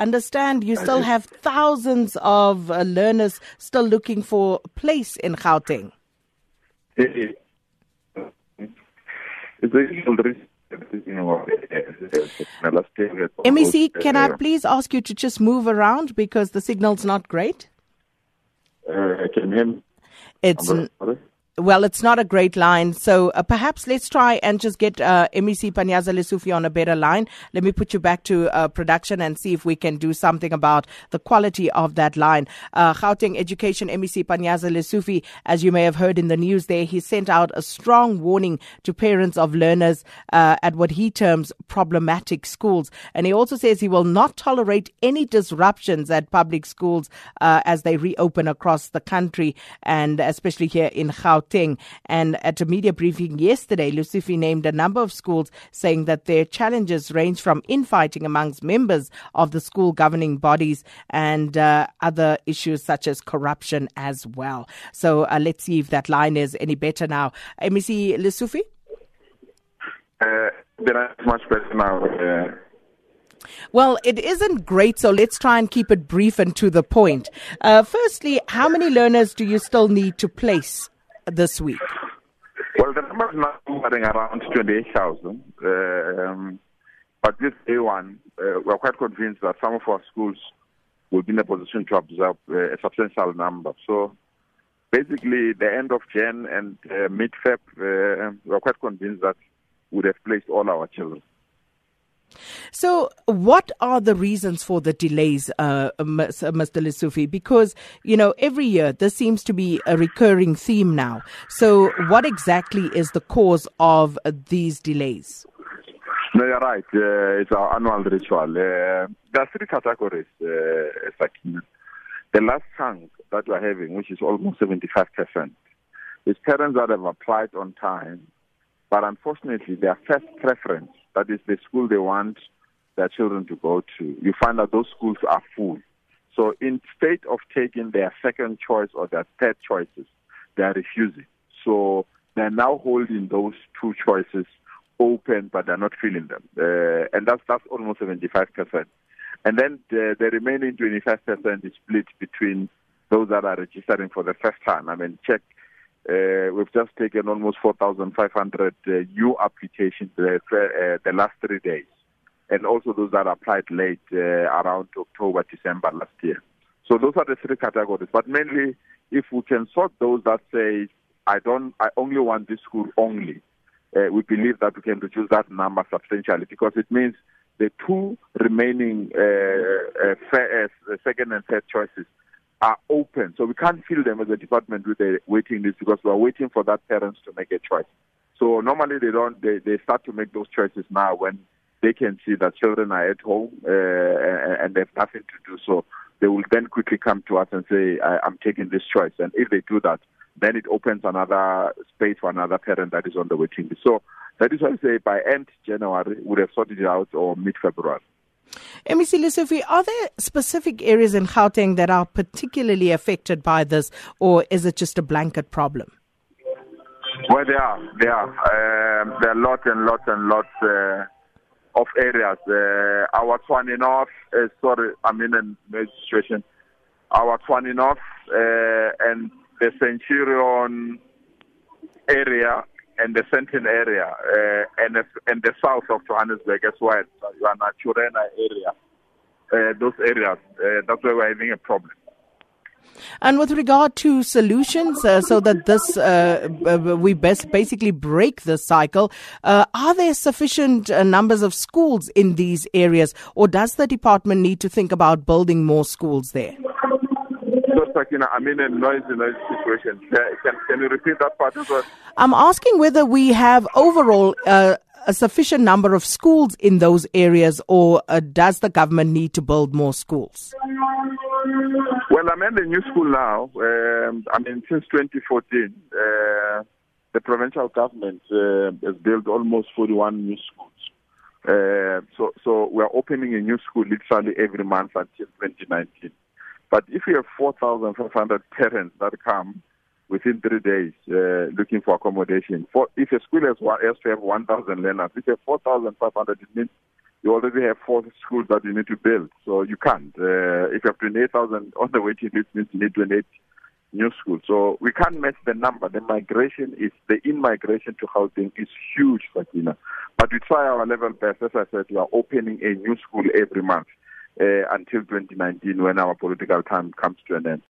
understand you still have thousands of learners still looking for a place in Gauteng. MEC, can I please ask you to just move around because the signal's not great? Can you hear me? It's not a great line. So perhaps let's try and just get MEC Panyaza Lesufi on a better line. Let me put you back to production and see if we can do something about the quality of that line. Gauteng Education MEC Panyaza Lesufi, as you may have heard in the news there, he sent out a strong warning to parents of learners at what he terms problematic schools. And he also says he will not tolerate any disruptions at public schools as they reopen across the country and especially here in Gauteng. And at a media briefing yesterday, Lesufi named a number of schools, saying that their challenges range from infighting amongst members of the school governing bodies and other issues such as corruption as well. So let's see if that line is any better now. MEC Lesufi? That's much better now. Well, it isn't great, so let's try and keep it brief and to the point. Firstly, how many learners do you still need to place this week? Well, the number is now running around 28,000. But this day one, we're quite convinced that some of our schools will be in a position to absorb a substantial number. So basically, the end of Jan and mid-Feb, we're quite convinced that we would have placed all our children. So what are the reasons for the delays, Mr. Lesufi? Because, you know, every year this seems to be a recurring theme now. So what exactly is the cause of these delays? No, you're right. It's our annual ritual. There are three categories, Sakina. The last chunk that we're having, which is almost 75%, is parents that have applied on time, but unfortunately their first preference, that is the school they want their children to go to, you find that those schools are full. So instead of taking their second choice or their third choices, they are refusing. So they are now holding those two choices open, but they are not filling them. And that's almost 75%. And then the remaining 25% is split between those that are registering for the first time. I mean, check. We've just taken almost 4,500 new applications the last 3 days, and also those that applied late around October, December last year. So those are the three categories. But mainly, if we can sort those that say, I only want this school only, we believe that we can reduce that number substantially, because it means the two remaining second and third choices are open. So we can't fill them as a department with a waiting list, because we are waiting for that parents to make a choice. So normally they start to make those choices now when they can see that children are at home and they have nothing to do. So they will then quickly come to us and say, I'm taking this choice. And if they do that, then it opens another space for another parent that is on the waiting list. So that is why I say by end January, we would have sorted it out, or mid-February. MEC Lesufi, are there specific areas in Gauteng that are particularly affected by this, or is it just a blanket problem? Well, there are. There are lots of areas. Our Twaninoff, I'm in a situation. Our Twaninoff and the Centurion area and the Centurion area, and the south of Johannesburg as well, Churena area, those areas, that's where we're having a problem. And with regard to solutions, so that this we best basically break this cycle, are there sufficient numbers of schools in these areas, or does the department need to think about building more schools there? I'm in a noisy situation. Can you repeat that part as well? I'm asking whether we have overall a sufficient number of schools in those areas, or does the government need to build more schools? Well, I'm in a new school now. Since 2014, the provincial government has built almost 41 new schools. So we're opening a new school literally every month until 2019. But if you have 4,500 parents that come within 3 days looking for accommodation, if a school has to have 1,000 learners, if you have 4,500, it means you already have 4 schools that you need to build. So you can't. If you have 28,000 on the waiting list, means you need 28 new schools. So we can't match the number. The migration is, the in-migration to Gauteng is huge, Sakina. But we try our level best. As I said, we are opening a new school every month until 2019 when our political time comes to an end.